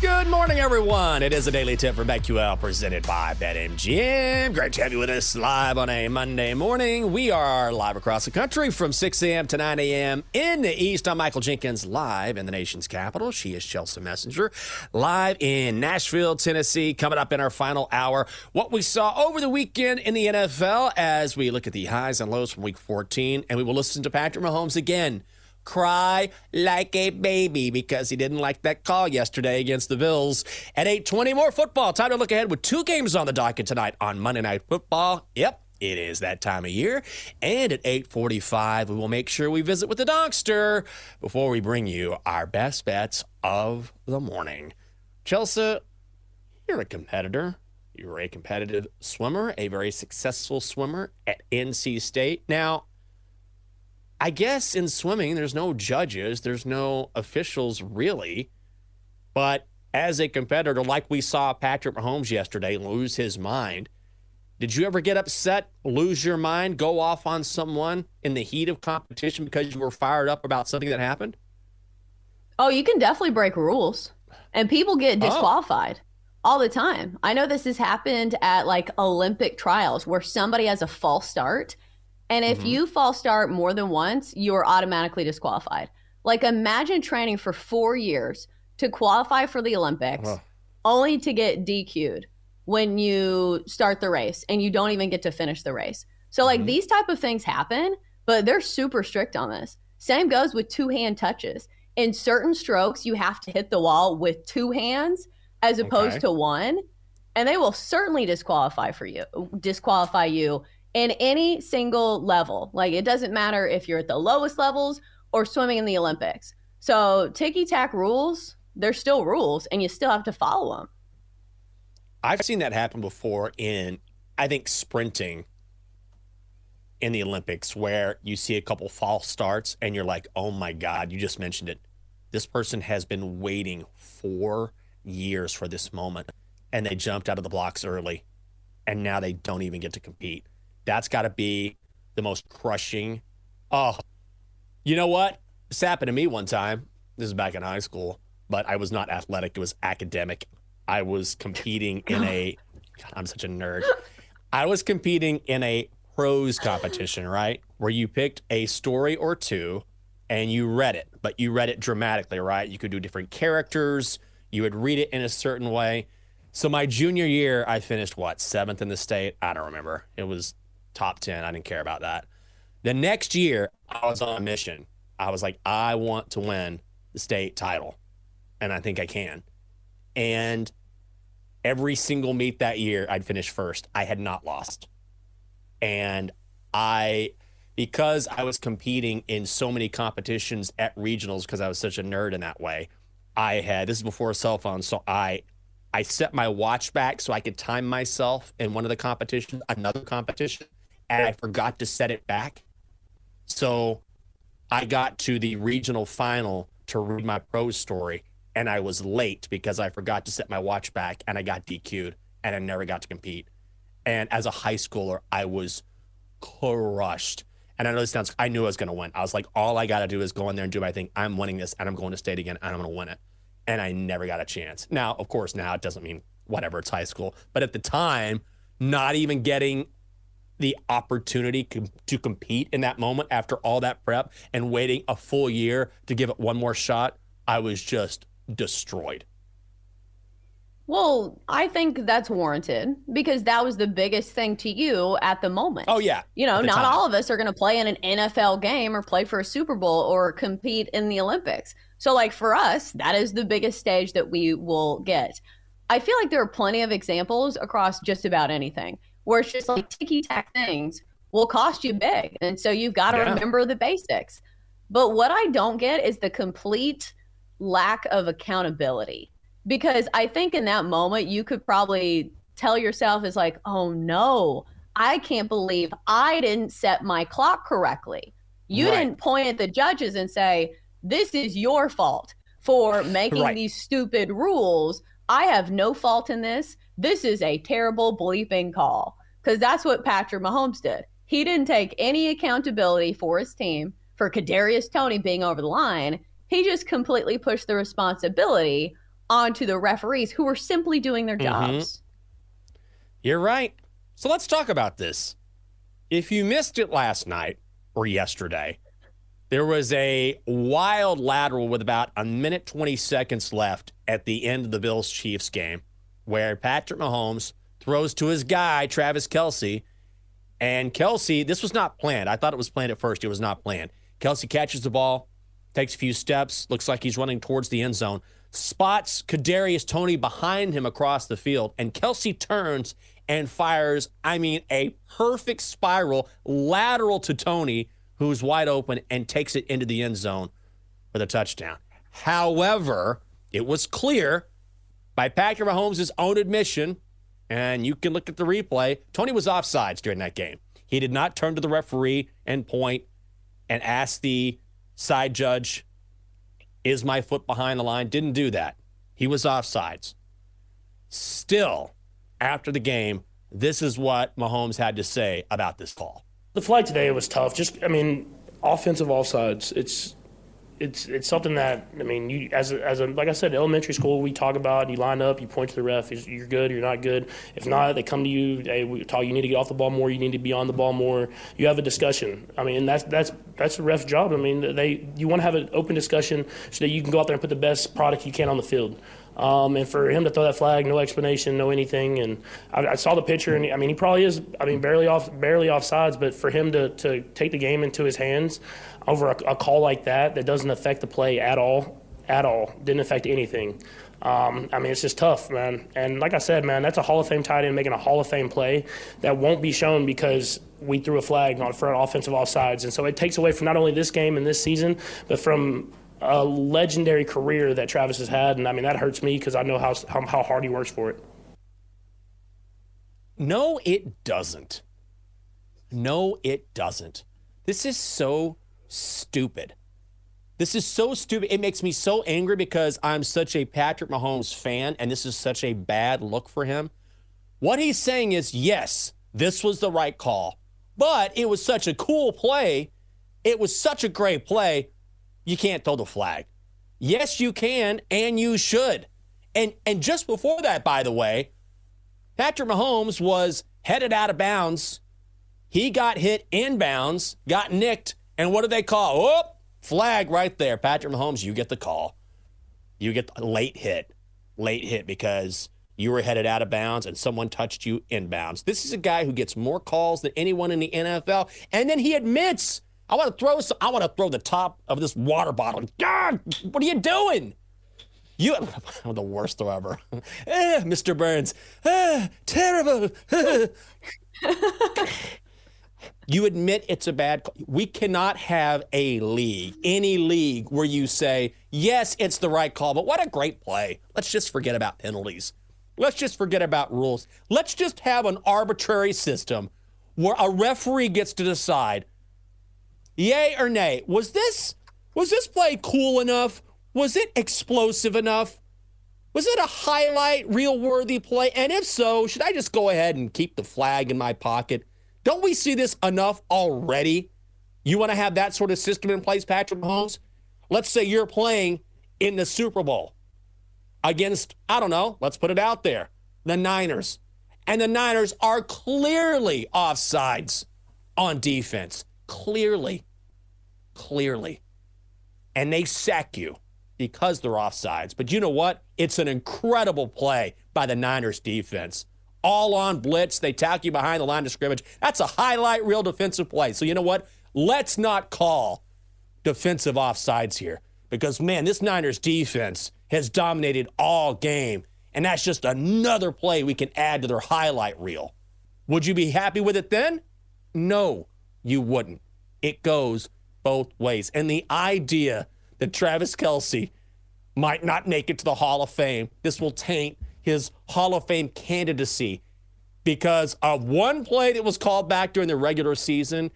Good morning, everyone. It is a Daily Tip from BetQL presented by BetMGM. Great to have you with us live on a Monday morning. We are live across the country from 6 a.m. to 9 a.m. in the East. I'm Michael Jenkins, live in the nation's capital. She is Chelsea Messenger, live in Nashville, Tennessee. Coming up in our final hour, what we saw over the weekend in the NFL as we look at the highs and lows from Week 14. And we will listen to Patrick Mahomes again cry like a baby because he didn't like that call yesterday against the Bills. At 8:20, more football. Time to look ahead with two games on the docket tonight on Monday Night Football. Yep, it is that time of year. And at 8:45, we will make sure we visit with the dogster before we bring you our best bets of the morning. Chelsea, you're a competitor. You were a competitive swimmer, a very successful swimmer at NC State. Now, I guess in swimming, there's no judges, there's no officials really, but as a competitor, like we saw Patrick Mahomes yesterday lose his mind, did you ever get upset, lose your mind, go off on someone in the heat of competition because you were fired up about something that happened? Oh, you can definitely break rules, and people get disqualified all the time. I know this has happened at like Olympic trials where somebody has a false start. And if you false start more than once, you're automatically disqualified. Like, imagine training for 4 years to qualify for the Olympics, only to get DQ'd when you start the race and you don't even get to finish the race. So, like, these type of things happen, but they're super strict on this. Same goes with two-hand touches. In certain strokes, you have to hit the wall with two hands as opposed to one, and they will certainly disqualify you in any single level. Like, it doesn't matter if you're at the lowest levels or swimming in the Olympics. So ticky-tack rules, they're still rules, and you still have to follow them. I've seen that happen before in, I think, sprinting in the Olympics, where you see a couple false starts and you're like, oh my God, you just mentioned it. This person has been waiting 4 years for this moment, and they jumped out of the blocks early, and now they don't even get to compete. That's got to be the most crushing. Oh, you know what? This happened to me one time. This is back in high school, but I was not athletic. It was academic. I was competing in a, God, I'm such a nerd. I was competing in a prose competition, right? Where you picked a story or two and you read it, but you read it dramatically, right? You could do different characters. You would read it in a certain way. So my junior year, I finished what? 7th in the state? I don't remember. It was top 10. I didn't care about that. The next year, I was on a mission. I was like, I want to win the state title, and I think I can. And every single meet that year, I'd finish first. I had not lost. And because I was competing in so many competitions at regionals, because I was such a nerd in that way, this is before a cell phone, so I set my watch back so I could time myself in one of the competitions, another competition, and I forgot to set it back. So I got to the regional final to read my prose story, and I was late because I forgot to set my watch back, and I got DQ'd, and I never got to compete. And as a high schooler, I was crushed. And I know I knew I was going to win. I was like, all I got to do is go in there and do my thing. I'm winning this, and I'm going to state again, and I'm going to win it. And I never got a chance. Now, of course, now it doesn't mean whatever, it's high school. But at the time, not even getting the opportunity to compete in that moment after all that prep and waiting a full year to give it one more shot, I was just destroyed. Well, I think that's warranted because that was the biggest thing to you at the moment. Oh, yeah. You know, not all of us are going to play in an NFL game or play for a Super Bowl or compete in the Olympics. So, like, for us, that is the biggest stage that we will get. I feel like there are plenty of examples across just about anything where it's just like ticky-tack things will cost you big. And so you've got to remember the basics. But what I don't get is the complete lack of accountability. Because I think in that moment, you could probably tell yourself, it's like, oh no, I can't believe I didn't set my clock correctly. You right. didn't point at the judges and say, this is your fault for making right. these stupid rules. I have no fault in this. This is a terrible bleeping call. Because that's what Patrick Mahomes did. He didn't take any accountability for his team, for Kadarius Toney being over the line. He just completely pushed the responsibility onto the referees who were simply doing their jobs. Mm-hmm. You're right. So let's talk about this. If you missed it last night or yesterday, there was a wild lateral with about a minute 20 seconds left at the end of the Bills Chiefs game where Patrick Mahomes throws to his guy, Travis Kelce. And Kelce, this was not planned. I thought it was planned at first. It was not planned. Kelce catches the ball, takes a few steps, looks like he's running towards the end zone, spots Kadarius Toney behind him across the field, and Kelce turns and fires, I mean, a perfect spiral lateral to Toney, who's wide open, and takes it into the end zone for the touchdown. However, it was clear by Patrick Mahomes' own admission, and you can look at the replay, Toney was offsides during that game. He did not turn to the referee and point and ask the side judge, is my foot behind the line? Didn't do that. He was offsides. Still, after the game, this is what Mahomes had to say about this call. The flight today was tough. Just, I mean, offensive offsides. It's something that, I mean, you as a like I said, elementary school, we talk about, you line up, you point to the ref, you're good, you're not good. If not, they come to you, hey, we talk, you need to get off the ball more, you need to be on the ball more. You have a discussion. I mean, that's the ref's job. I mean, you want to have an open discussion so that you can go out there and put the best product you can on the field. And for him to throw that flag, no explanation, no anything. And I saw the picture, and I mean, he probably is, I mean, barely offsides, but for him to take the game into his hands over a call like that doesn't affect the play at all, didn't affect anything. I mean, it's just tough, man. And like I said, man, that's a Hall of Fame tight end making a Hall of Fame play that won't be shown because we threw a flag for an offensive offsides. And so it takes away from not only this game and this season, but from a legendary career that Travis has had. And I mean, that hurts me because I know how hard he works for it. No, it doesn't. No, it doesn't. This is so stupid. This is so stupid. It makes me so angry because I'm such a Patrick Mahomes fan, and this is such a bad look for him. What he's saying is, yes, this was the right call, but it was such a cool play. It was such a great play. You can't throw the flag. Yes, you can, and you should. And just before that, by the way, Patrick Mahomes was headed out of bounds. He got hit inbounds, got nicked, and what do they call? Oh, flag right there. Patrick Mahomes, you get the call. You get the late hit because you were headed out of bounds and someone touched you inbounds. This is a guy who gets more calls than anyone in the NFL, and then he admits, I want to throw the top of this water bottle. God, what are you doing? I'm the worst throw ever. Mr. Burns, terrible. You admit it's a bad call. We cannot have a league, any league, where you say, yes, it's the right call, but what a great play. Let's just forget about penalties. Let's just forget about rules. Let's just have an arbitrary system where a referee gets to decide, yay or nay, was this play cool enough? Was it explosive enough? Was it a highlight, reel-worthy play? And if so, should I just go ahead and keep the flag in my pocket? Don't we see this enough already? You want to have that sort of system in place, Patrick Mahomes? Let's say you're playing in the Super Bowl against, I don't know, let's put it out there, the Niners. And the Niners are clearly offsides on defense. Clearly. And they sack you because they're offsides. But you know what? It's an incredible play by the Niners defense. All on blitz. They tackle you behind the line of scrimmage. That's a highlight reel defensive play. So you know what? Let's not call defensive offsides here because, man, this Niners defense has dominated all game. And that's just another play we can add to their highlight reel. Would you be happy with it then? No. You wouldn't. It goes both ways. And the idea that Travis Kelce might not make it to the Hall of Fame. This will taint his Hall of Fame candidacy because of one play that was called back during the regular season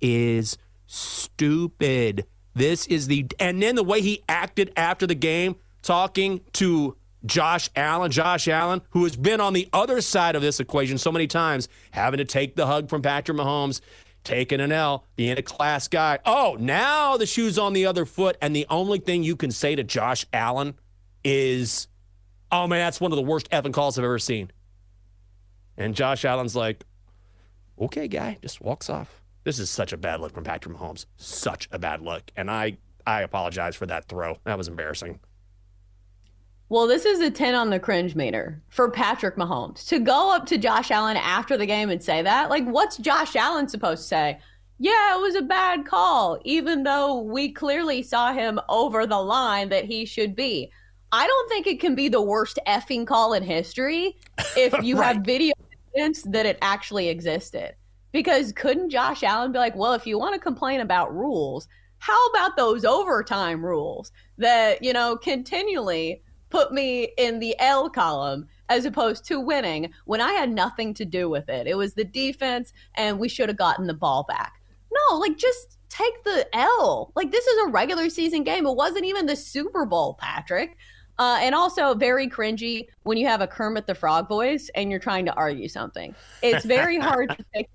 is stupid. This is the – and then the way he acted after the game, talking to Josh Allen, who has been on the other side of this equation so many times, having to take the hug from Patrick Mahomes, taking an L, being a class guy. Oh, now the shoe's on the other foot, and the only thing you can say to Josh Allen is, oh, man, that's one of the worst effing calls I've ever seen. And Josh Allen's like, okay, guy, just walks off. This is such a bad look from Patrick Mahomes. Such a bad look. And I apologize for that throw. That was embarrassing. Well, this is a 10 on the cringe meter for Patrick Mahomes. To go up to Josh Allen after the game and say that, like, what's Josh Allen supposed to say? Yeah, it was a bad call, even though we clearly saw him over the line that he should be. I don't think it can be the worst effing call in history if you right. have video evidence that it actually existed. Because couldn't Josh Allen be like, well, if you want to complain about rules, how about those overtime rules that, you know, continually put me in the L column as opposed to winning when I had nothing to do with it. It was the defense and we should have gotten the ball back. No, like just take the L. Like this is a regular season game. It wasn't even the Super Bowl, Patrick. And also very cringy when you have a Kermit the Frog voice and you're trying to argue something. It's very hard to take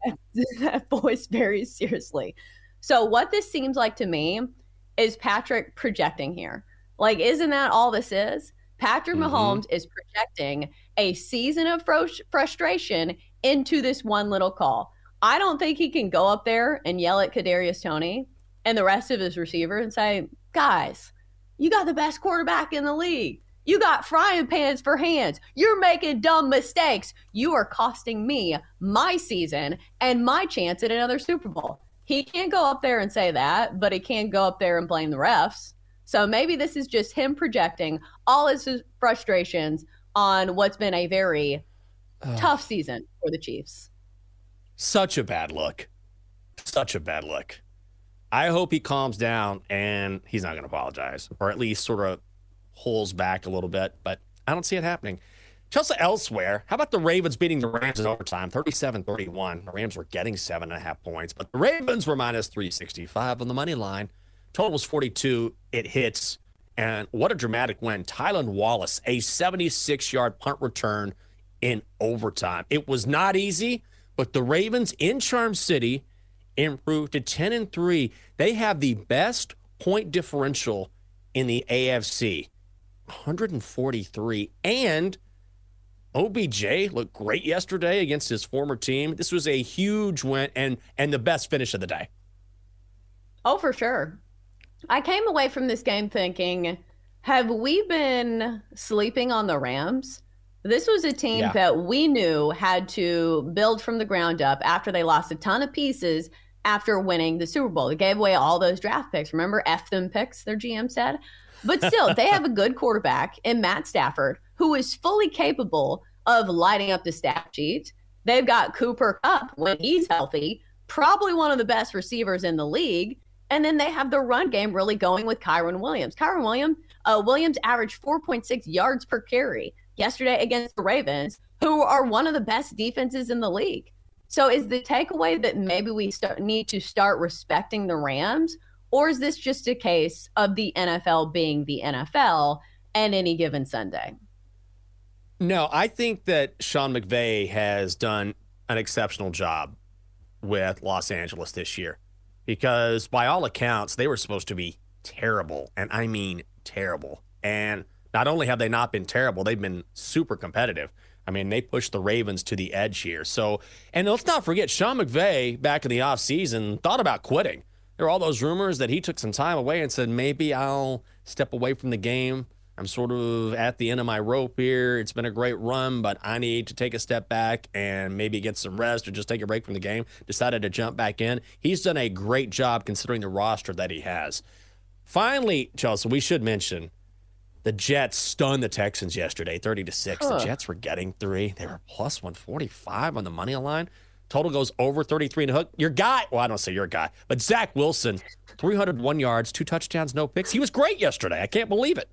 that voice very seriously. So what this seems like to me is Patrick projecting here. Like, isn't that all this is? Patrick Mahomes is projecting a season of frustration into this one little call. I don't think he can go up there and yell at Kadarius Toney and the rest of his receiver and say, guys, you got the best quarterback in the league. You got frying pans for hands. You're making dumb mistakes. You are costing me my season and my chance at another Super Bowl. He can't go up there and say that, but he can go up there and blame the refs. So maybe this is just him projecting all his frustrations on what's been a very tough season for the Chiefs. Such a bad look. Such a bad look. I hope he calms down and he's not going to apologize, or at least sort of holds back a little bit, but I don't see it happening. Chelsea, elsewhere, how about the Ravens beating the Rams in overtime, 37-31. The Rams were getting 7.5 points, but the Ravens were minus 365 on the money line. Total was 42. It hits. And what a dramatic win. Tylan Wallace, a 76-yard punt return in overtime. It was not easy, but the Ravens in Charm City improved to 10-3. They have the best point differential in the AFC, 143. And OBJ looked great yesterday against his former team. This was a huge win and the best finish of the day. Oh, for sure. I came away from this game thinking, have we been sleeping on the Rams? This was a team that we knew had to build from the ground up after they lost a ton of pieces after winning the Super Bowl. They gave away all those draft picks. Remember, F them picks, their GM said. But still, they have a good quarterback in Matt Stafford, who is fully capable of lighting up the stat sheet. They've got Cooper Kupp when he's healthy, probably one of the best receivers in the league. And then they have the run game really going with Kyron Williams. Williams averaged 4.6 yards per carry yesterday against the Ravens, who are one of the best defenses in the league. So is the takeaway that maybe we need to start respecting the Rams, or is this just a case of the NFL being the NFL and any given Sunday? No, I think that Sean McVay has done an exceptional job with Los Angeles this year, because by all accounts, they were supposed to be terrible. And I mean terrible. And not only have they not been terrible, they've been super competitive. I mean, they pushed the Ravens to the edge here. So, and let's not forget, Sean McVay back in the offseason thought about quitting. There were all those rumors that he took some time away and said, maybe I'll step away from the game. I'm sort of at the end of my rope here. It's been a great run, but I need to take a step back and maybe get some rest or just take a break from the game. Decided to jump back in. He's done a great job considering the roster that he has. Finally, Chelsea, we should mention the Jets stunned the Texans yesterday, 30-6. The Jets were getting 3. They were plus 145 on the money line. Total goes over 33 and a hook. Your guy, well, I don't say your guy, but Zach Wilson, 301 yards, 2 touchdowns, no picks. He was great yesterday. I can't believe it.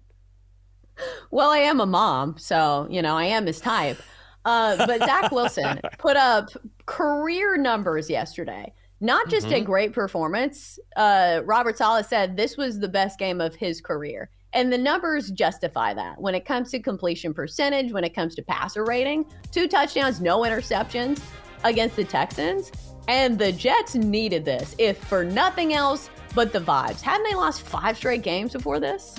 Well, I am a mom, so, you know, I am his type. But Zach Wilson put up career numbers yesterday. Not just a great performance. Robert Saleh said this was the best game of his career. And the numbers justify that. When it comes to completion percentage, when it comes to passer rating, 2 touchdowns, no interceptions against the Texans. And the Jets needed this, if for nothing else but the vibes. Hadn't they lost 5 straight games before this?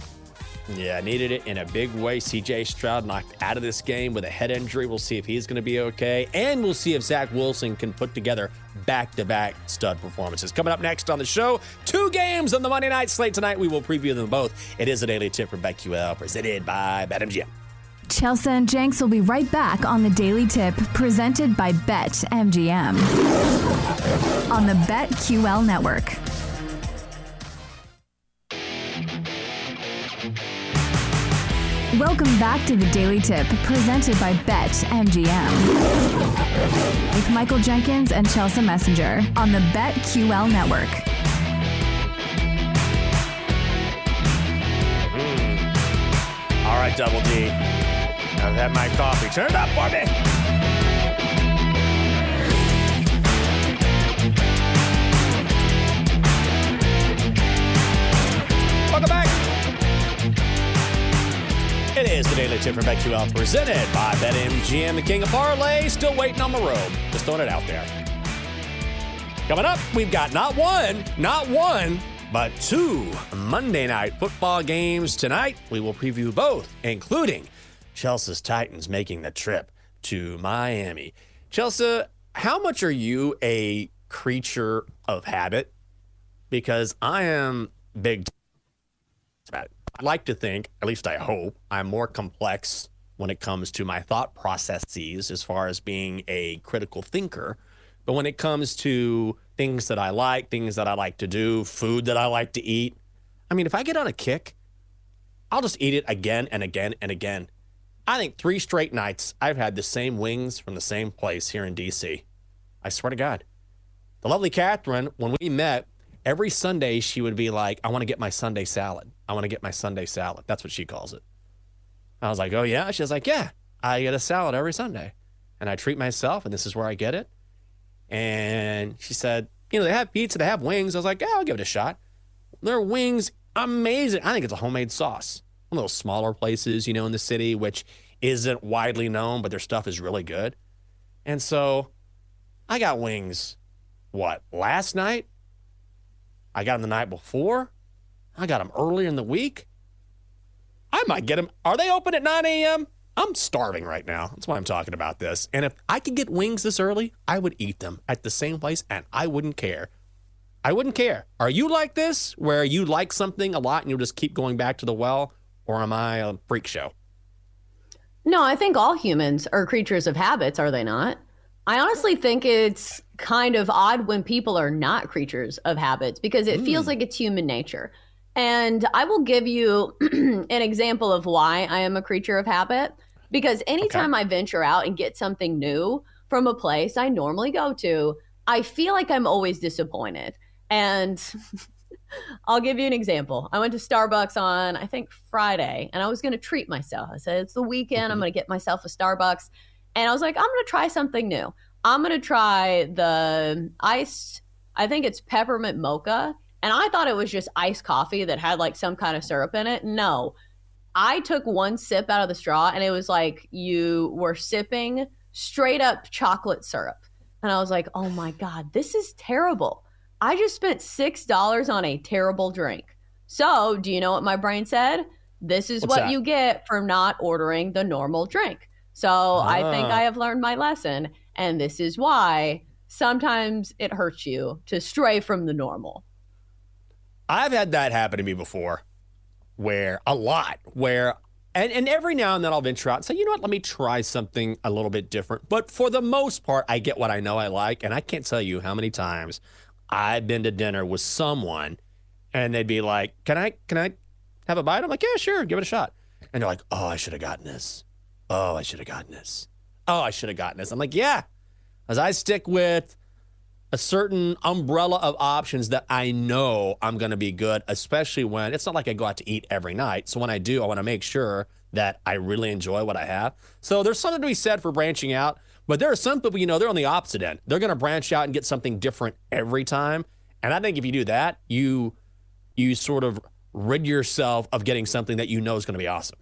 Yeah, needed it in a big way. CJ Stroud knocked out of this game with a head injury. We'll see if he's going to be okay. And we'll see if Zach Wilson can put together back-to-back stud performances. Coming up next on the show, 2 games on the Monday night slate tonight. We will preview them both. It is a Daily Tip from BetQL presented by BetMGM. Chelsea and Jenks will be right back on the Daily Tip presented by BetMGM on the BetQL network. Welcome back to the Daily Tip, presented by BetMGM with Michael Jenkins and Chelsea Messenger on the BetQL network. All right, Double D. I've had my coffee. Turn it up for me. It is the Daily Tip from BetQL presented by BetMGM, the king of parlay, still waiting on the road. Just throwing it out there. Coming up, we've got not one, but 2 Monday night football games tonight. We will preview both, including Chelsea's Titans making the trip to Miami. Chelsea, how much are you a creature of habit? Because I am big about it. I'd like to think, at least I hope, I'm more complex when it comes to my thought processes as far as being a critical thinker. But when it comes to things that I like, things that I like to do, food that I like to eat, I mean, if I get on a kick, I'll just eat it again and again and again. I think 3 straight nights I've had the same wings from the same place here in D.C. I swear to God. The lovely Catherine, when we met, every Sunday, she would be like, I want to get my Sunday salad. I want to get my Sunday salad. That's what she calls it. I was like, oh, yeah? She was like, yeah, I get a salad every Sunday. And I treat myself, and this is where I get it. And she said, you know, they have pizza, they have wings. I was like, yeah, I'll give it a shot. Their wings, amazing. I think it's a homemade sauce. One of those smaller places, you know, in the city, which isn't widely known, but their stuff is really good. And so I got wings, last night? I got them the night before. I got them earlier in the week. I might get them. Are they open at 9 a.m.? I'm starving right now. That's why I'm talking about this. And if I could get wings this early, I would eat them at the same place, and I wouldn't care. I wouldn't care. Are you like this, where you like something a lot and you'll just keep going back to the well, or am I a freak show? No, I think all humans are creatures of habits, are they not? I honestly think it's kind of odd when people are not creatures of habits, because it feels like it's human nature. And I will give you an example of why I am a creature of habit, because anytime I venture out and get something new from a place I normally go to, I feel like I'm always disappointed. And I'll give you an example. I went to Starbucks on, I think, Friday, and I was going to treat myself. I said, it's the weekend. I'm going to get myself a Starbucks. And I was like, I'm going to try something new. I'm going to try the iced, I think it's peppermint mocha. And I thought it was just iced coffee that had like some kind of syrup in it. No, I took one sip out of the straw and it was like you were sipping straight up chocolate syrup. And I was like, oh my God, this is terrible. I just spent $6 on a terrible drink. So do you know what my brain said? This is what you get from not ordering the normal drink. So I think I have learned my lesson. And this is why sometimes it hurts you to stray from the normal. I've had that happen to me before, and every now and then I'll venture out and say, you know what, let me try something a little bit different. But for the most part, I get what I know I like. And I can't tell you how many times I've been to dinner with someone and they'd be like, can I have a bite? I'm like, yeah, sure. Give it a shot. And they're like, oh, I should have gotten this. Oh, I should have gotten this. Oh, I should have gotten this. I'm like, yeah. As I stick with a certain umbrella of options that I know I'm going to be good, especially when it's not like I go out to eat every night. So when I do, I want to make sure that I really enjoy what I have. So there's something to be said for branching out. But there are some people, you know, they're on the opposite end. They're going to branch out and get something different every time. And I think if you do that, you sort of rid yourself of getting something that you know is going to be awesome.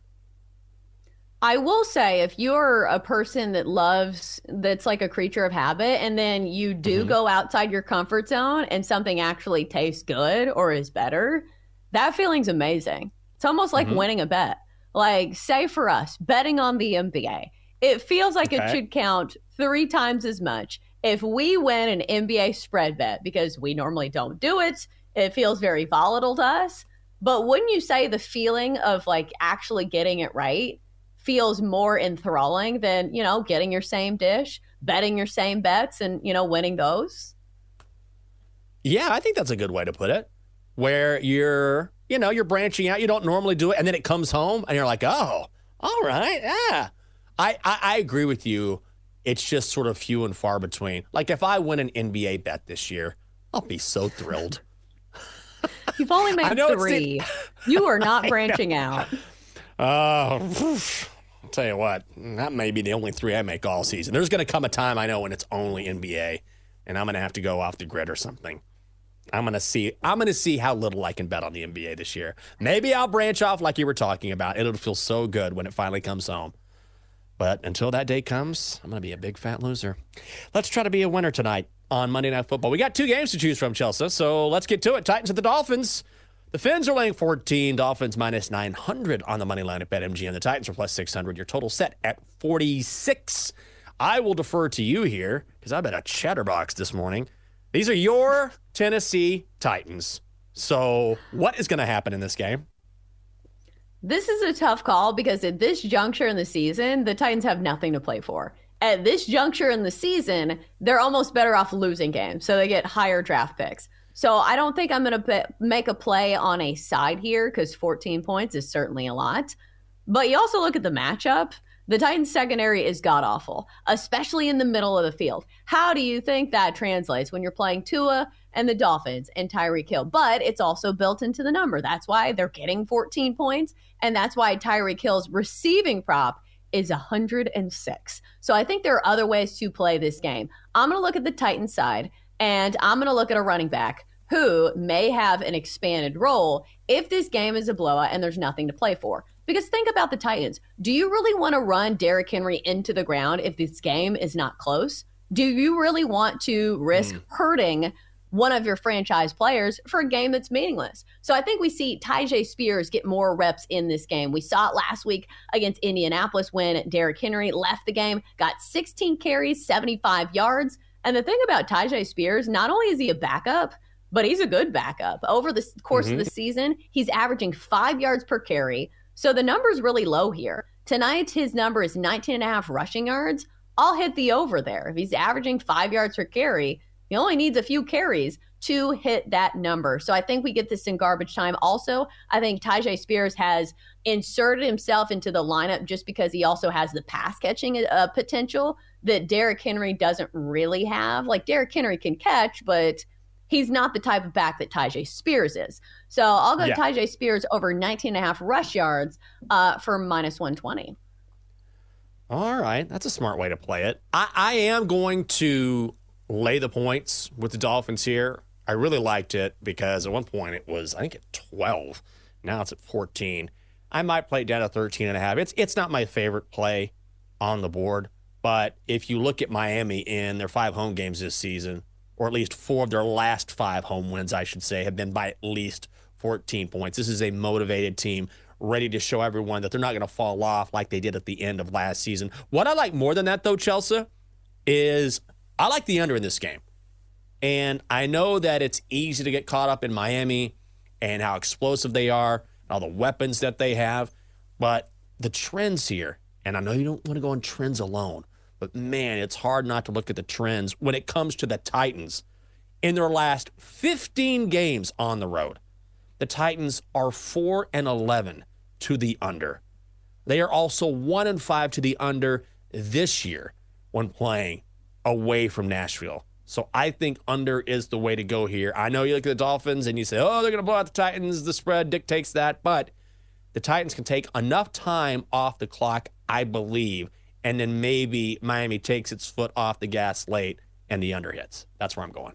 I will say, if you're a person that's like a creature of habit, and then you do go outside your comfort zone and something actually tastes good or is better, that feeling's amazing. It's almost like winning a bet. Like, say for us, betting on the NBA. It feels like it should count 3 times as much. If we win an NBA spread bet, because we normally don't do it, it feels very volatile to us. But wouldn't you say the feeling of like actually getting it right feels more enthralling than, you know, getting your same dish, betting your same bets, and, you know, winning those? Yeah, I think that's a good way to put it, where you're, you know, you're branching out. You don't normally do it. And then it comes home and you're like, oh, all right. Yeah, I agree with you. It's just sort of few and far between. Like, if I win an NBA bet this year, I'll be so thrilled. You've only made 3. You are not branching out. I'll tell you what, that may be the only 3 I make all season. There's going to come a time, I know, when it's only NBA, and I'm going to have to go off the grid or something. I'm going to see how little I can bet on the NBA this year. Maybe I'll branch off like you were talking about. It'll feel so good when it finally comes home. But until that day comes, I'm going to be a big fat loser. Let's try to be a winner tonight on Monday Night Football. We got 2 games to choose from, Chelsea, so let's get to it. Titans at the Dolphins. The Fins are laying 14, Dolphins minus 900 on the money line at BetMGM. The Titans are plus 600. Your total set at 46. I will defer to you here because I bet a chatterbox this morning. These are your Tennessee Titans. So what is going to happen in this game? This is a tough call because at this juncture in the season, the Titans have nothing to play for. At this juncture in the season, they're almost better off losing games, so they get higher draft picks. So I don't think I'm going to make a play on a side here because 14 points is certainly a lot. But you also look at the matchup. The Titans secondary is god-awful, especially in the middle of the field. How do you think that translates when you're playing Tua and the Dolphins and Tyreek Hill? But it's also built into the number. That's why they're getting 14 points, and that's why Tyreek Hill's receiving prop is 106. So I think there are other ways to play this game. I'm going to look at the Titans side, and I'm going to look at a running back who may have an expanded role if this game is a blowout and there's nothing to play for. Because think about the Titans. Do you really want to run Derrick Henry into the ground if this game is not close? Do you really want to risk hurting one of your franchise players for a game that's meaningless? So I think we see Tyjae Spears get more reps in this game. We saw it last week against Indianapolis when Derrick Henry left the game, got 16 carries, 75 yards. And the thing about Tyjae Spears, not only is he a backup, but he's a good backup. Over the course of the season, he's averaging 5 yards per carry. So the number's really low here. Tonight, his number is 19.5 rushing yards. I'll hit the over there. If he's averaging 5 yards per carry, he only needs a few carries to hit that number. So I think we get this in garbage time. Also, I think Tyjae Spears has inserted himself into the lineup just because he also has the pass-catching potential that Derrick Henry doesn't really have. Like, Derrick Henry can catch, but he's not the type of back that Tyjae Spears is. So I'll go Tyjae Spears over 19.5 rush yards for minus 120. All right. That's a smart way to play it. I am going to lay the points with the Dolphins here. I really liked it because at one point it was, I think, at 12. Now it's at 14. I might play it down to 13.5. It's not my favorite play on the board, but if you look at Miami in their 5 home games this season, or at least 4 of their last 5 home wins, I should say, have been by at least 14 points. This is a motivated team ready to show everyone that they're not going to fall off like they did at the end of last season. What I like more than that, though, Chelsea, is I like the under in this game. And I know that it's easy to get caught up in Miami and how explosive they are and all the weapons that they have. But the trends here, and I know you don't want to go on trends alone, but, man, it's hard not to look at the trends when it comes to the Titans. In their last 15 games on the road, the Titans are 4-11 to the under. They are also 1-5 to the under this year when playing away from Nashville. So I think under is the way to go here. I know you look at the Dolphins and you say, oh, they're going to blow out the Titans. The spread dictates that. But the Titans can take enough time off the clock, I believe, and then maybe Miami takes its foot off the gas late and the under hits. That's where I'm going.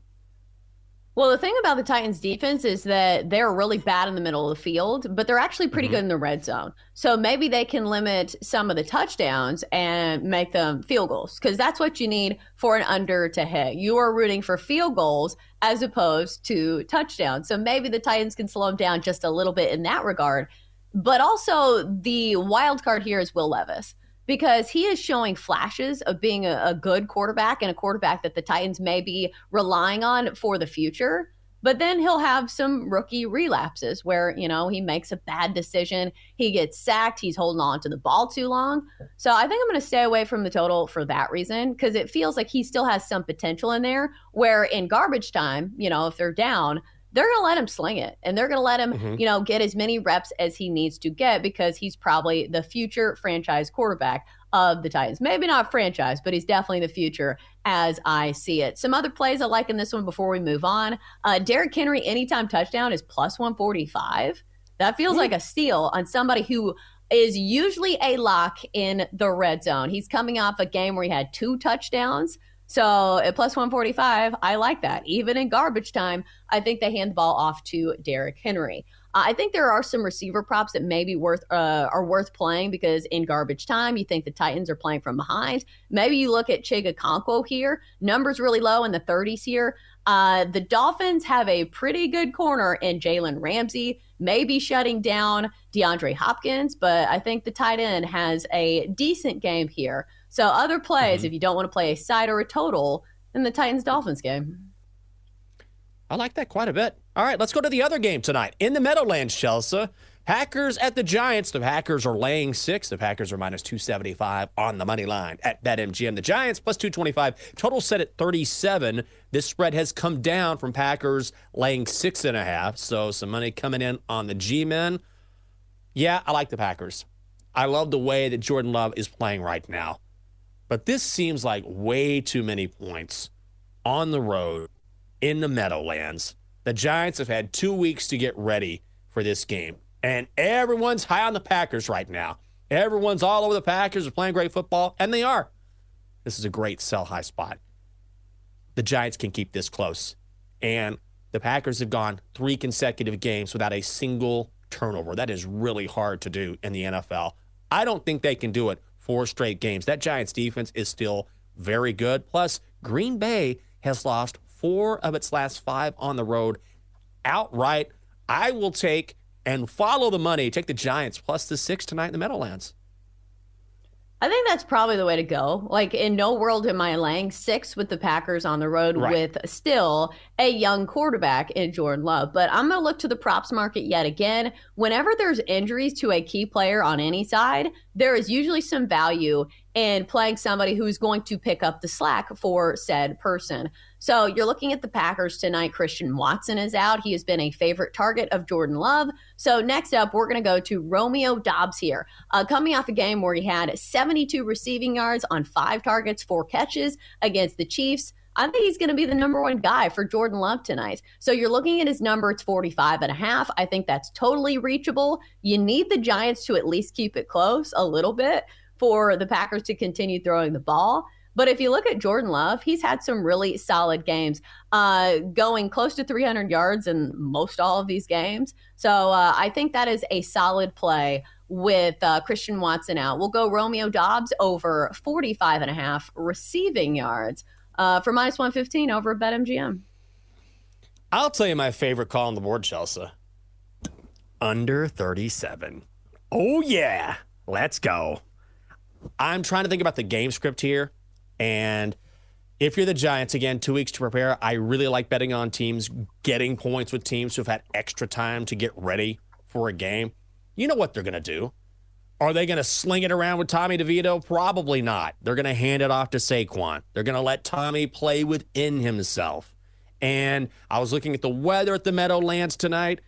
Well, the thing about the Titans defense is that they're really bad in the middle of the field, but they're actually pretty good in the red zone. So maybe they can limit some of the touchdowns and make them field goals, because that's what you need for an under to hit. You are rooting for field goals as opposed to touchdowns. So maybe the Titans can slow them down just a little bit in that regard. But also the wild card here is Will Levis, because he is showing flashes of being a good quarterback and a quarterback that the Titans may be relying on for the future. But then he'll have some rookie relapses where, you know, he makes a bad decision, he gets sacked, he's holding on to the ball too long. So I think I'm going to stay away from the total for that reason, because it feels like he still has some potential in there where in garbage time, you know, if they're down, they're going to let him sling it, and they're going to let him, you know, get as many reps as he needs to get, because he's probably the future franchise quarterback of the Titans. Maybe not franchise, but he's definitely the future as I see it. Some other plays I like in this one before we move on. Derrick Henry anytime touchdown is plus 145. That feels like a steal on somebody who is usually a lock in the red zone. He's coming off a game where he had 2 touchdowns. So at plus 145, I like that. Even in garbage time, I think they hand the ball off to Derrick Henry. I think there are some receiver props that may be worth playing, because in garbage time, you think the Titans are playing from behind. Maybe you look at Chigakonko here. Numbers really low in the 30s here. The Dolphins have a pretty good corner in Jalen Ramsey, maybe shutting down DeAndre Hopkins, but I think the tight end has a decent game here. So other plays, if you don't want to play a side or a total, then the Titans-Dolphins game. I like that quite a bit. All right, let's go to the other game tonight. In the Meadowlands, Chelsea, Packers at the Giants. The Packers are laying 6. The Packers are minus 275 on the money line at BetMGM. The Giants plus 225. Total set at 37. This spread has come down from Packers laying 6.5. So some money coming in on the G-men. Yeah, I like the Packers. I love the way that Jordan Love is playing right now. But this seems like way too many points on the road in the Meadowlands. The Giants have had 2 weeks to get ready for this game. And everyone's high on the Packers right now. Everyone's all over the Packers. They're playing great football, and they are. This is a great sell-high spot. The Giants can keep this close. And the Packers have gone 3 consecutive games without a single turnover. That is really hard to do in the NFL. I don't think they can do it 4 straight games. That Giants defense is still very good. Plus, Green Bay has lost 4 of its last 5 on the road outright. I will take and follow the money. Take the Giants plus the 6 tonight in the Meadowlands. I think that's probably the way to go. Like, in no world am I laying 6 with the Packers on the road with still a young quarterback in Jordan Love. But I'm going to look to the props market yet again. Whenever there's injuries to a key player on any side, there is usually some value in playing somebody who is going to pick up the slack for said person. So you're looking at the Packers tonight. Christian Watson is out. He has been a favorite target of Jordan Love. So next up, we're going to go to Romeo Doubs here. Coming off a game where he had 72 receiving yards on 5 targets, 4 catches against the Chiefs. I think he's going to be the number one guy for Jordan Love tonight. So you're looking at his number, it's 45.5. I think that's totally reachable. You need the Giants to at least keep it close a little bit for the Packers to continue throwing the ball. But if you look at Jordan Love, he's had some really solid games, going close to 300 yards in most all of these games. So I think that is a solid play with Christian Watson out. We'll go Romeo Doubs over 45.5 receiving yards for minus 115 over at BetMGM. I'll tell you my favorite call on the board, Chelsea. Under 37. Oh, yeah. Let's go. I'm trying to think about the game script here. And if you're the Giants, again, 2 weeks to prepare, I really like betting on teams, getting points with teams who've had extra time to get ready for a game. You know what they're going to do. Are they going to sling it around with Tommy DeVito? Probably not. They're going to hand it off to Saquon. They're going to let Tommy play within himself. And I was looking at the weather at the Meadowlands tonight.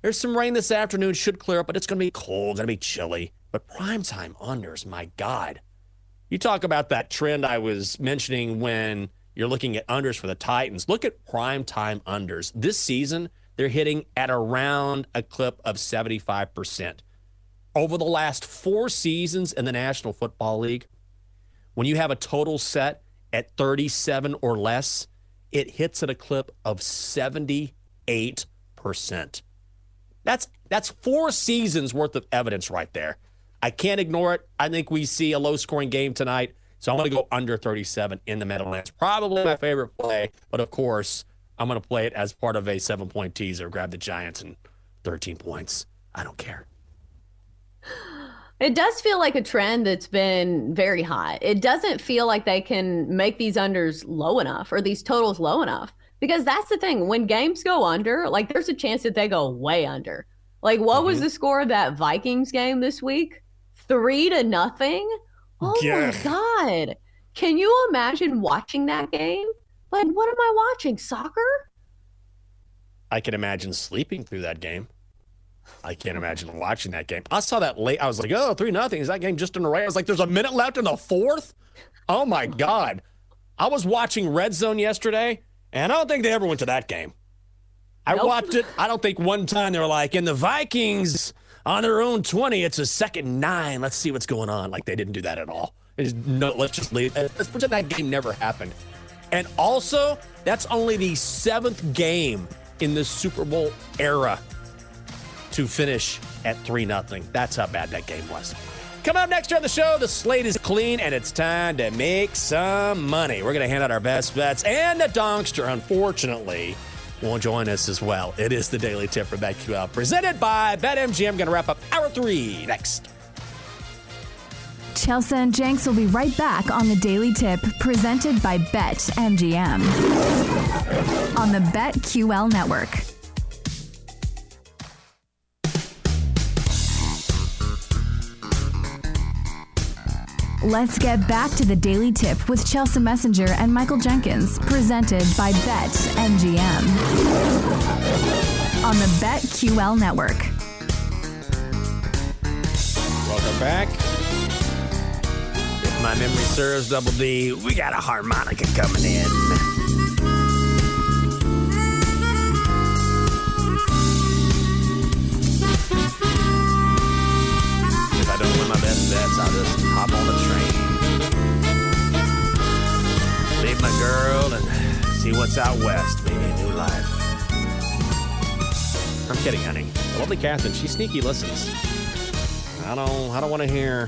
There's some rain this afternoon. Should clear up, but it's going to be cold. It's going to be chilly. But primetime unders, my God. You talk about that trend I was mentioning when you're looking at unders for the Titans. Look at primetime unders. This season, they're hitting at around a clip of 75%. Over the last four seasons in the National Football League, when you have a total set at 37 or less, it hits at a clip of 78%. That's four seasons worth of evidence right there. I can't ignore it. I think we see a low-scoring game tonight, so I'm going to go under 37 in the Meadowlands. Probably my favorite play, but of course, I'm going to play it as part of a 7-point teaser. Grab the Giants and 13 points. I don't care. It does feel like a trend that's been very hot. It doesn't feel like they can make these unders low enough or these totals low enough, because that's the thing. When games go under, like, there's a chance that they go way under. Like, what was the score of that Vikings game this week? 3-0. Oh, yeah. My God. Can you imagine watching that game? Like, what am I watching? Soccer? I can imagine sleeping through that game. I can't imagine watching that game. I saw that late. I was like, oh, 3-0. Is that game just in the right? I was like, there's a minute left in the fourth? Oh, my God. I was watching Red Zone yesterday, and I don't think they ever went to that game. I watched it. I don't think one time they were like, and the Vikings on their own 20, it's a 2nd and 9. Let's see what's going on. Like, they didn't do that at all. Let's just leave. Let's pretend that game never happened. And also, that's only the 7th game in the Super Bowl era to finish at 3-0. That's how bad that game was. Coming up next year on the show, the slate is clean, and it's time to make some money. We're going to hand out our best bets, and the Donkster, unfortunately, won't join us as well. It is the Daily Tip for BetQL, presented by BetMGM. Going to wrap up Hour 3 next. Chelsea and Jenks will be right back on the Daily Tip, presented by BetMGM on the BetQL network. Let's get back to the Daily Tip with Chelsea Messenger and Michael Jenkins, presented by BetMGM on the BetQL network. Welcome back. If my memory serves, Double D, we got a harmonica coming in. Bets, I'll just hop on the train, leave my girl, and see what's out west. Maybe a new life. I'm kidding, honey. The lovely Catherine, she sneaky listens. I don't want to hear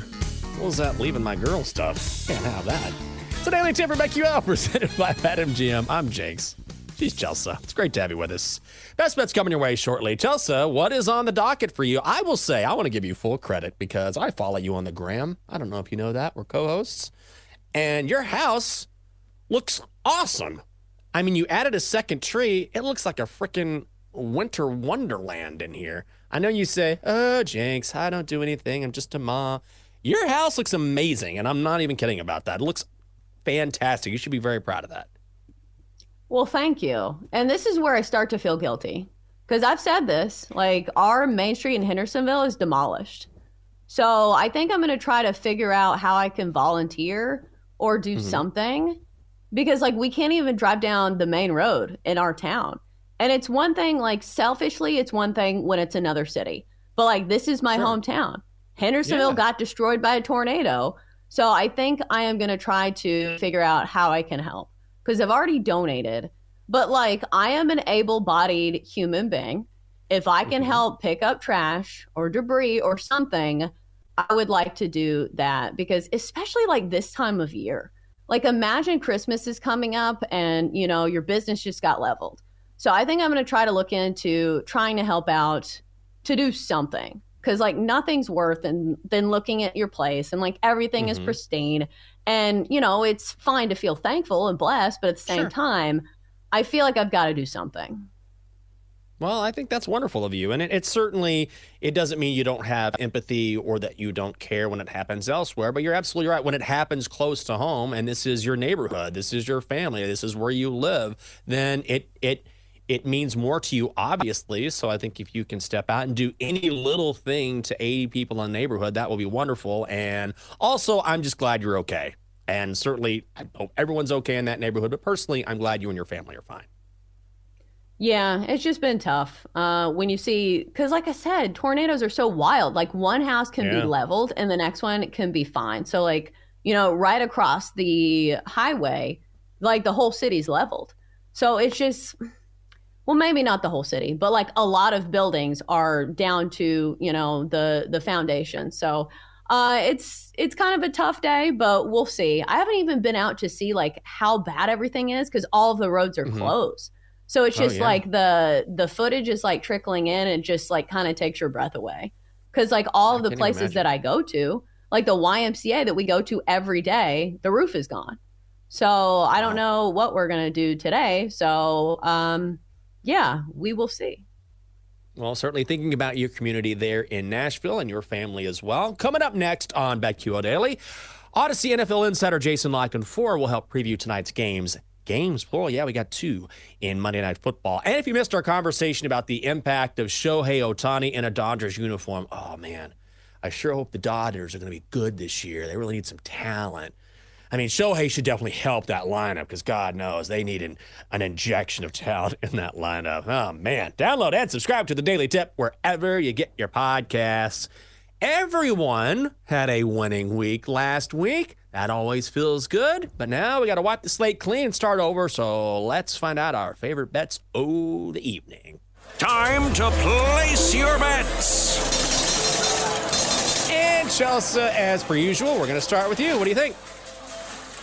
what was that leaving my girl stuff. Can't have that. It's a Daily Tip for BetQL, presented by BetMGM. I'm Jakes. She's Chelsea. It's great to have you with us. Best bets coming your way shortly. Chelsea, what is on the docket for you? I will say I want to give you full credit because I follow you on the gram. I don't know if you know that. We're co-hosts. And your house looks awesome. I mean, you added a 2nd tree. It looks like a freaking winter wonderland in here. I know you say, oh, Jinx, I don't do anything. I'm just a mom. Your house looks amazing, and I'm not even kidding about that. It looks fantastic. You should be very proud of that. Well, thank you. And this is where I start to feel guilty, because I've said this, like, our Main Street in Hendersonville is demolished. So I think I'm going to try to figure out how I can volunteer or do something, because, like, we can't even drive down the main road in our town. And it's one thing, like, selfishly, it's one thing when it's another city. But, like, this is my hometown. Hendersonville got destroyed by a tornado. So I think I am going to try to figure out how I can help, because I've already donated. But, like, I am an able-bodied human being. If I can help pick up trash or debris or something, I would like to do that, because especially, like, this time of year, like, imagine Christmas is coming up and, you know, your business just got leveled. So I think I'm going to try to look into trying to help out to do something, because, like, nothing's worse than looking at your place and, like, everything is pristine. And, you know, it's fine to feel thankful and blessed, but at the same time, I feel like I've got to do something. Well, I think that's wonderful of you. And it certainly, it doesn't mean you don't have empathy or that you don't care when it happens elsewhere, but you're absolutely right. When it happens close to home, and this is your neighborhood, this is your family, this is where you live, then it means more to you, obviously. So I think if you can step out and do any little thing to 80 people in the neighborhood, that will be wonderful. And also, I'm just glad you're okay. And certainly, I hope everyone's okay in that neighborhood. But personally, I'm glad you and your family are fine. Yeah, it's just been tough when you see, because like I said, tornadoes are so wild. Like one house can be leveled and the next one can be fine. So like, you know, right across the highway, like the whole city's leveled. So it's just, well, maybe not the whole city, but like a lot of buildings are down to, you know, the foundation. So it's kind of a tough day, but we'll see. I haven't even been out to see like how bad everything is because all of the roads are closed. So it's just like the footage is like trickling in and just like kind of takes your breath away. Because like all of the places that I go to, like the YMCA that we go to every day, the roof is gone. So I don't know what we're going to do today. So, yeah, we will see. Well, certainly thinking about your community there in Nashville and your family as well. Coming up next on BetQL Daily, Odyssey NFL insider Jason Lockton-4 will help preview tonight's games. Games, plural. Yeah, we got two in Monday Night Football. And if you missed our conversation about the impact of Shohei Ohtani in a Dodgers uniform, oh, man, I sure hope the Dodgers are going to be good this year. They really need some talent. I mean, Shohei should definitely help that lineup because God knows they need an injection of talent in that lineup. Oh, man. Download and subscribe to The Daily Tip wherever you get your podcasts. Everyone had a winning week last week. That always feels good, but now we got to wipe the slate clean and start over, so let's find out our favorite bets of the evening. Time to place your bets. And Chelsea, as per usual, we're going to start with you. What do you think?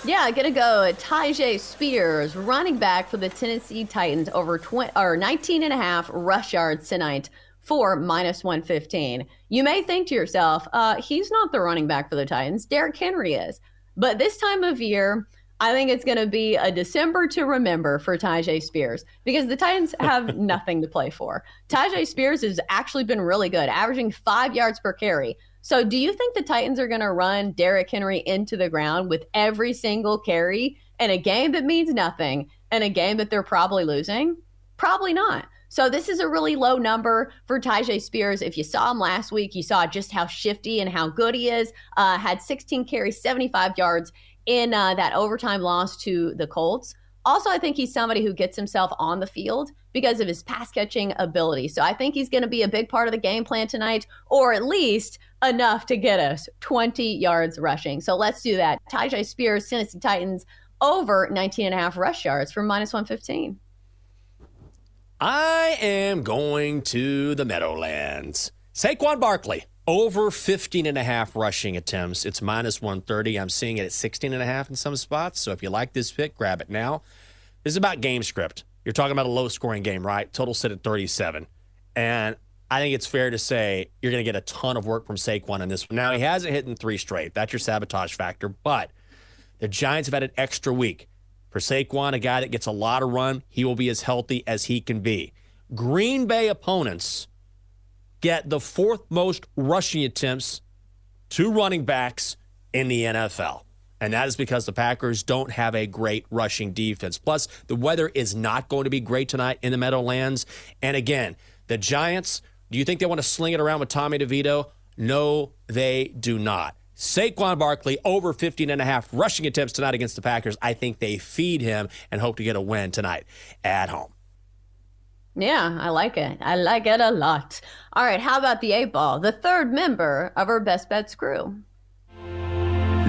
Yeah, I'm going to go Tyjae Spears, running back for the Tennessee Titans, over 19.5 rush yards tonight for -115. You may think to yourself, he's not the running back for the Titans. Derrick Henry is. But this time of year, I think it's going to be a December to remember for Tyjae Spears because the Titans have nothing to play for. Tyjae Spears has actually been really good, averaging 5 yards per carry. So do you think the Titans are going to run Derrick Henry into the ground with every single carry in a game that means nothing and a game that they're probably losing? Probably not. So this is a really low number for Tyjae Spears. If you saw him last week, you saw just how shifty and how good he is. Had 16 carries, 75 yards in that overtime loss to the Colts. Also, I think he's somebody who gets himself on the field because of his pass-catching ability. So I think he's going to be a big part of the game plan tonight, or at least enough to get us 20 yards rushing. So let's do that. Tyjae Spears, Tennessee Titans, over 19.5 rush yards for -115. I am going to the Meadowlands. Saquon Barkley, over 15.5 rushing attempts. It's -130. I'm seeing it at 16.5 in some spots. So if you like this pick, grab it now. This is about game script. You're talking about a low-scoring game, right? Total set at 37. And I think it's fair to say you're going to get a ton of work from Saquon in this one. Now, he hasn't hit in three straight. That's your sabotage factor. But the Giants have had an extra week. For Saquon, a guy that gets a lot of run, he will be as healthy as he can be. Green Bay opponents get the fourth most rushing attempts to running backs in the NFL. And that is because the Packers don't have a great rushing defense. Plus, the weather is not going to be great tonight in the Meadowlands. And again, the Giants, do you think they want to sling it around with Tommy DeVito? No, they do not. Saquon Barkley, over 15.5 rushing attempts tonight against the Packers. I think they feed him and hope to get a win tonight at home. Yeah, I like it. I like it a lot. All right, how about the 8 Ball, the third member of our Best Bets crew?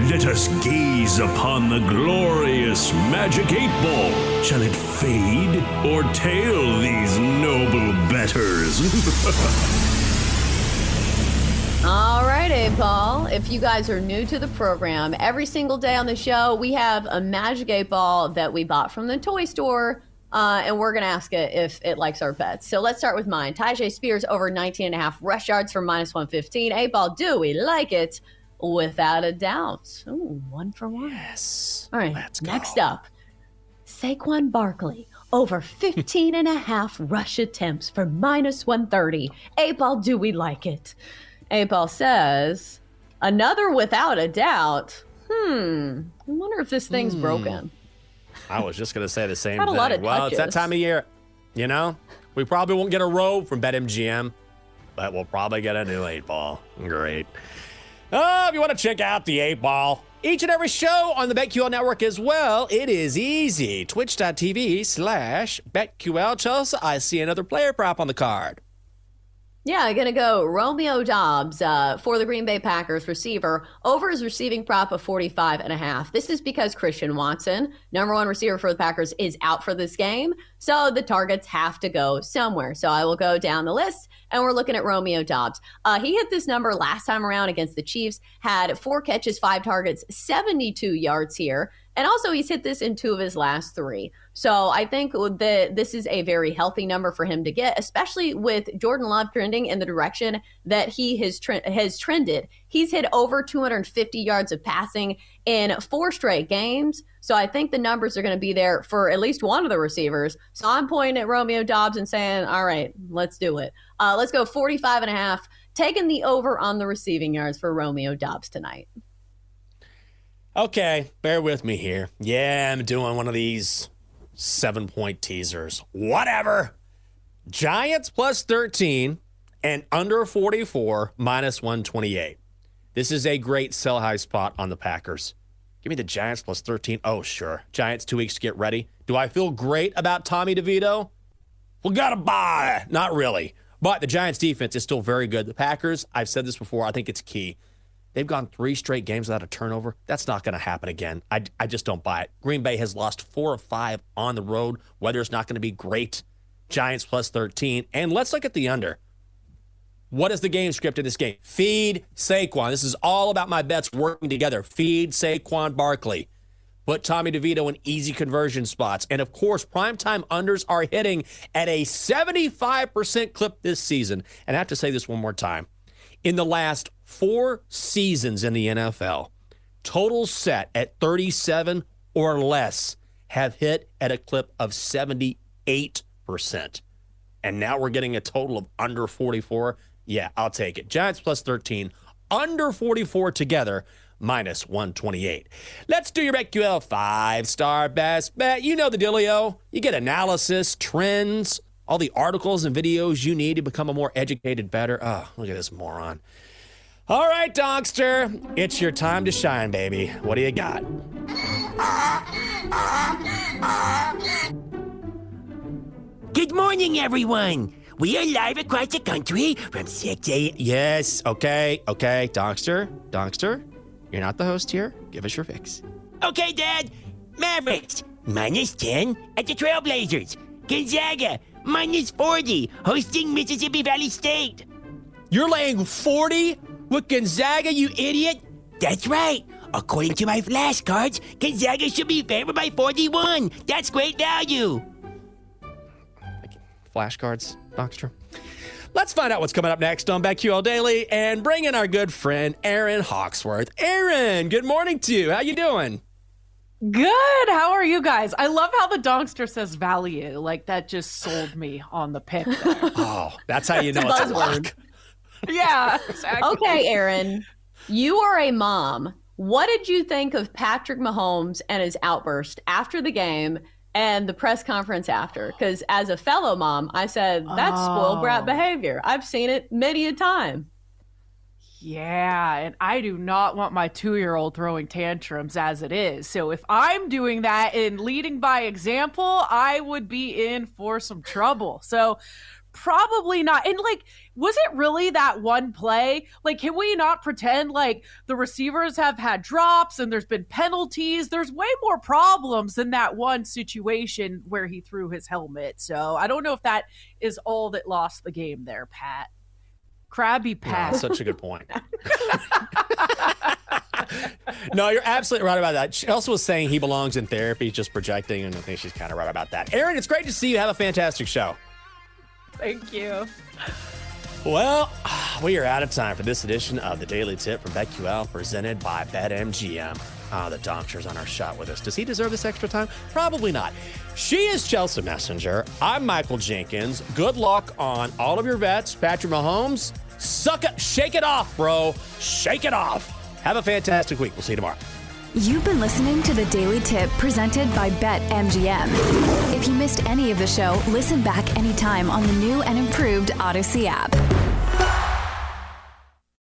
Let us gaze upon the glorious Magic 8 Ball. Shall it fade or tail these noble betters? All right, 8 Ball. If you guys are new to the program, every single day on the show, we have a Magic 8 Ball that we bought from the toy store, and we're going to ask it if it likes our bets. So let's start with mine. Tyjae Spears, over 19.5 rush yards for -115. 8 Ball, do we like it? Without a doubt. Ooh, 1 for 1. Yes. All right, let's go. Next up, Saquon Barkley, over 15.5 rush attempts for -130. 8 Ball, do we like it? 8 Ball says, another without a doubt. I wonder if this thing's broken. I was just going to say the same thing. Well, it's that time of year. You know, we probably won't get a row from BetMGM, but we'll probably get a new 8 Ball. Great. Oh, if you want to check out the 8 Ball, each and every show on the BetQL network as well. It is easy. Twitch.tv/BetQL. Chelsea, I see another player prop on the card. Yeah, going to go Romeo Doubs for the Green Bay Packers receiver over his receiving prop of 45.5. This is because Christian Watson, number one receiver for the Packers, is out for this game. So the targets have to go somewhere. So I will go down the list, and we're looking at Romeo Doubs. He hit this number last time around against the Chiefs, had 4 catches, 5 targets, 72 yards here. And also he's hit this in 2 of his last 3. So I think that this is a very healthy number for him to get, especially with Jordan Love trending in the direction that he has trended. He's hit over 250 yards of passing in 4 straight games. So I think the numbers are going to be there for at least one of the receivers. So I'm pointing at Romeo Doubs and saying, all right, let's do it. Let's go 45.5, taking the over on the receiving yards for Romeo Doubs tonight. Okay, bear with me here. Yeah, I'm doing one of these 7-point teasers. Whatever. Giants plus 13 and under 44 minus 128. This is a great sell high spot on the Packers. Give me the Giants plus 13. Oh, sure. Giants 2 weeks to get ready. Do I feel great about Tommy DeVito? Well, gotta buy. Not really. But the Giants defense is still very good. The Packers, I've said this before, I think it's key. They've gone 3 straight games without a turnover. That's not going to happen again. I just don't buy it. Green Bay has lost 4 of 5 on the road. Weather's not going to be great. Giants plus 13. And let's look at the under. What is the game script in this game? Feed Saquon. This is all about my bets working together. Feed Saquon Barkley. Put Tommy DeVito in easy conversion spots. And, of course, primetime unders are hitting at a 75% clip this season. And I have to say this one more time. In the last 4 seasons in the NFL, totals set at 37 or less have hit at a clip of 78%. And now we're getting a total of under 44. Yeah, I'll take it. Giants plus 13, under 44 together, minus 128. Let's do your BetQL 5-star best bet. You know the dealio. You get analysis, trends, all the articles and videos you need to become a more educated bettor. Oh, look at this moron. All right, Dogster, it's your time to shine, baby. What do you got? Good morning, everyone. We are live across the country from 6 a.m. Yes, okay. Dogster, you're not the host here. Give us your picks. Okay, Dad. Mavericks, minus 10 at the Trailblazers. Gonzaga, minus 40, hosting Mississippi Valley State. You're laying 40 with Gonzaga, you idiot? That's right. According to my flashcards, Gonzaga should be favored by 41. That's great value. Flashcards, Dogster. Let's find out what's coming up next on BetQL Daily and bring in our good friend, Aaron Hawksworth. Aaron, good morning to you. How you doing? Good. How are you guys? I love how the Dogster says value. Like, that just sold me on the pick. Oh, that's how you know it's a lock. Yeah, exactly. Okay, Aaron, you are a mom. What did you think of Patrick Mahomes and his outburst after the game and the press conference after? Because as a fellow mom, I said, that's spoiled brat behavior. I've seen it many a time. Yeah, and I do not want my 2-year-old throwing tantrums as it is. So if I'm doing that and leading by example, I would be in for some trouble. So probably not. And like, was it really that one play? Like, can we not pretend like the receivers have had drops and there's been penalties? There's way more problems than that one situation where he threw his helmet. So I don't know if that is all that lost the game there, Pat. Krabby Pat. Wow, such a good point. No, you're absolutely right about that. Chelsea was saying he belongs in therapy, just projecting, and I think she's kind of right about that. Aaron, it's great to see you. Have a fantastic show. Thank you. Well, we are out of time for this edition of the Daily Tip from BetQL, presented by BetMGM. The Dogster's on our shot with us. Does he deserve this extra time? Probably not. She is Chelsea Messenger. I'm Michael Jenkins. Good luck on all of your bets. Patrick Mahomes, suck it. Shake it off, bro. Shake it off. Have a fantastic week. We'll see you tomorrow. You've been listening to The Daily Tip presented by BetMGM. If you missed any of the show, listen back anytime on the new and improved Odyssey app.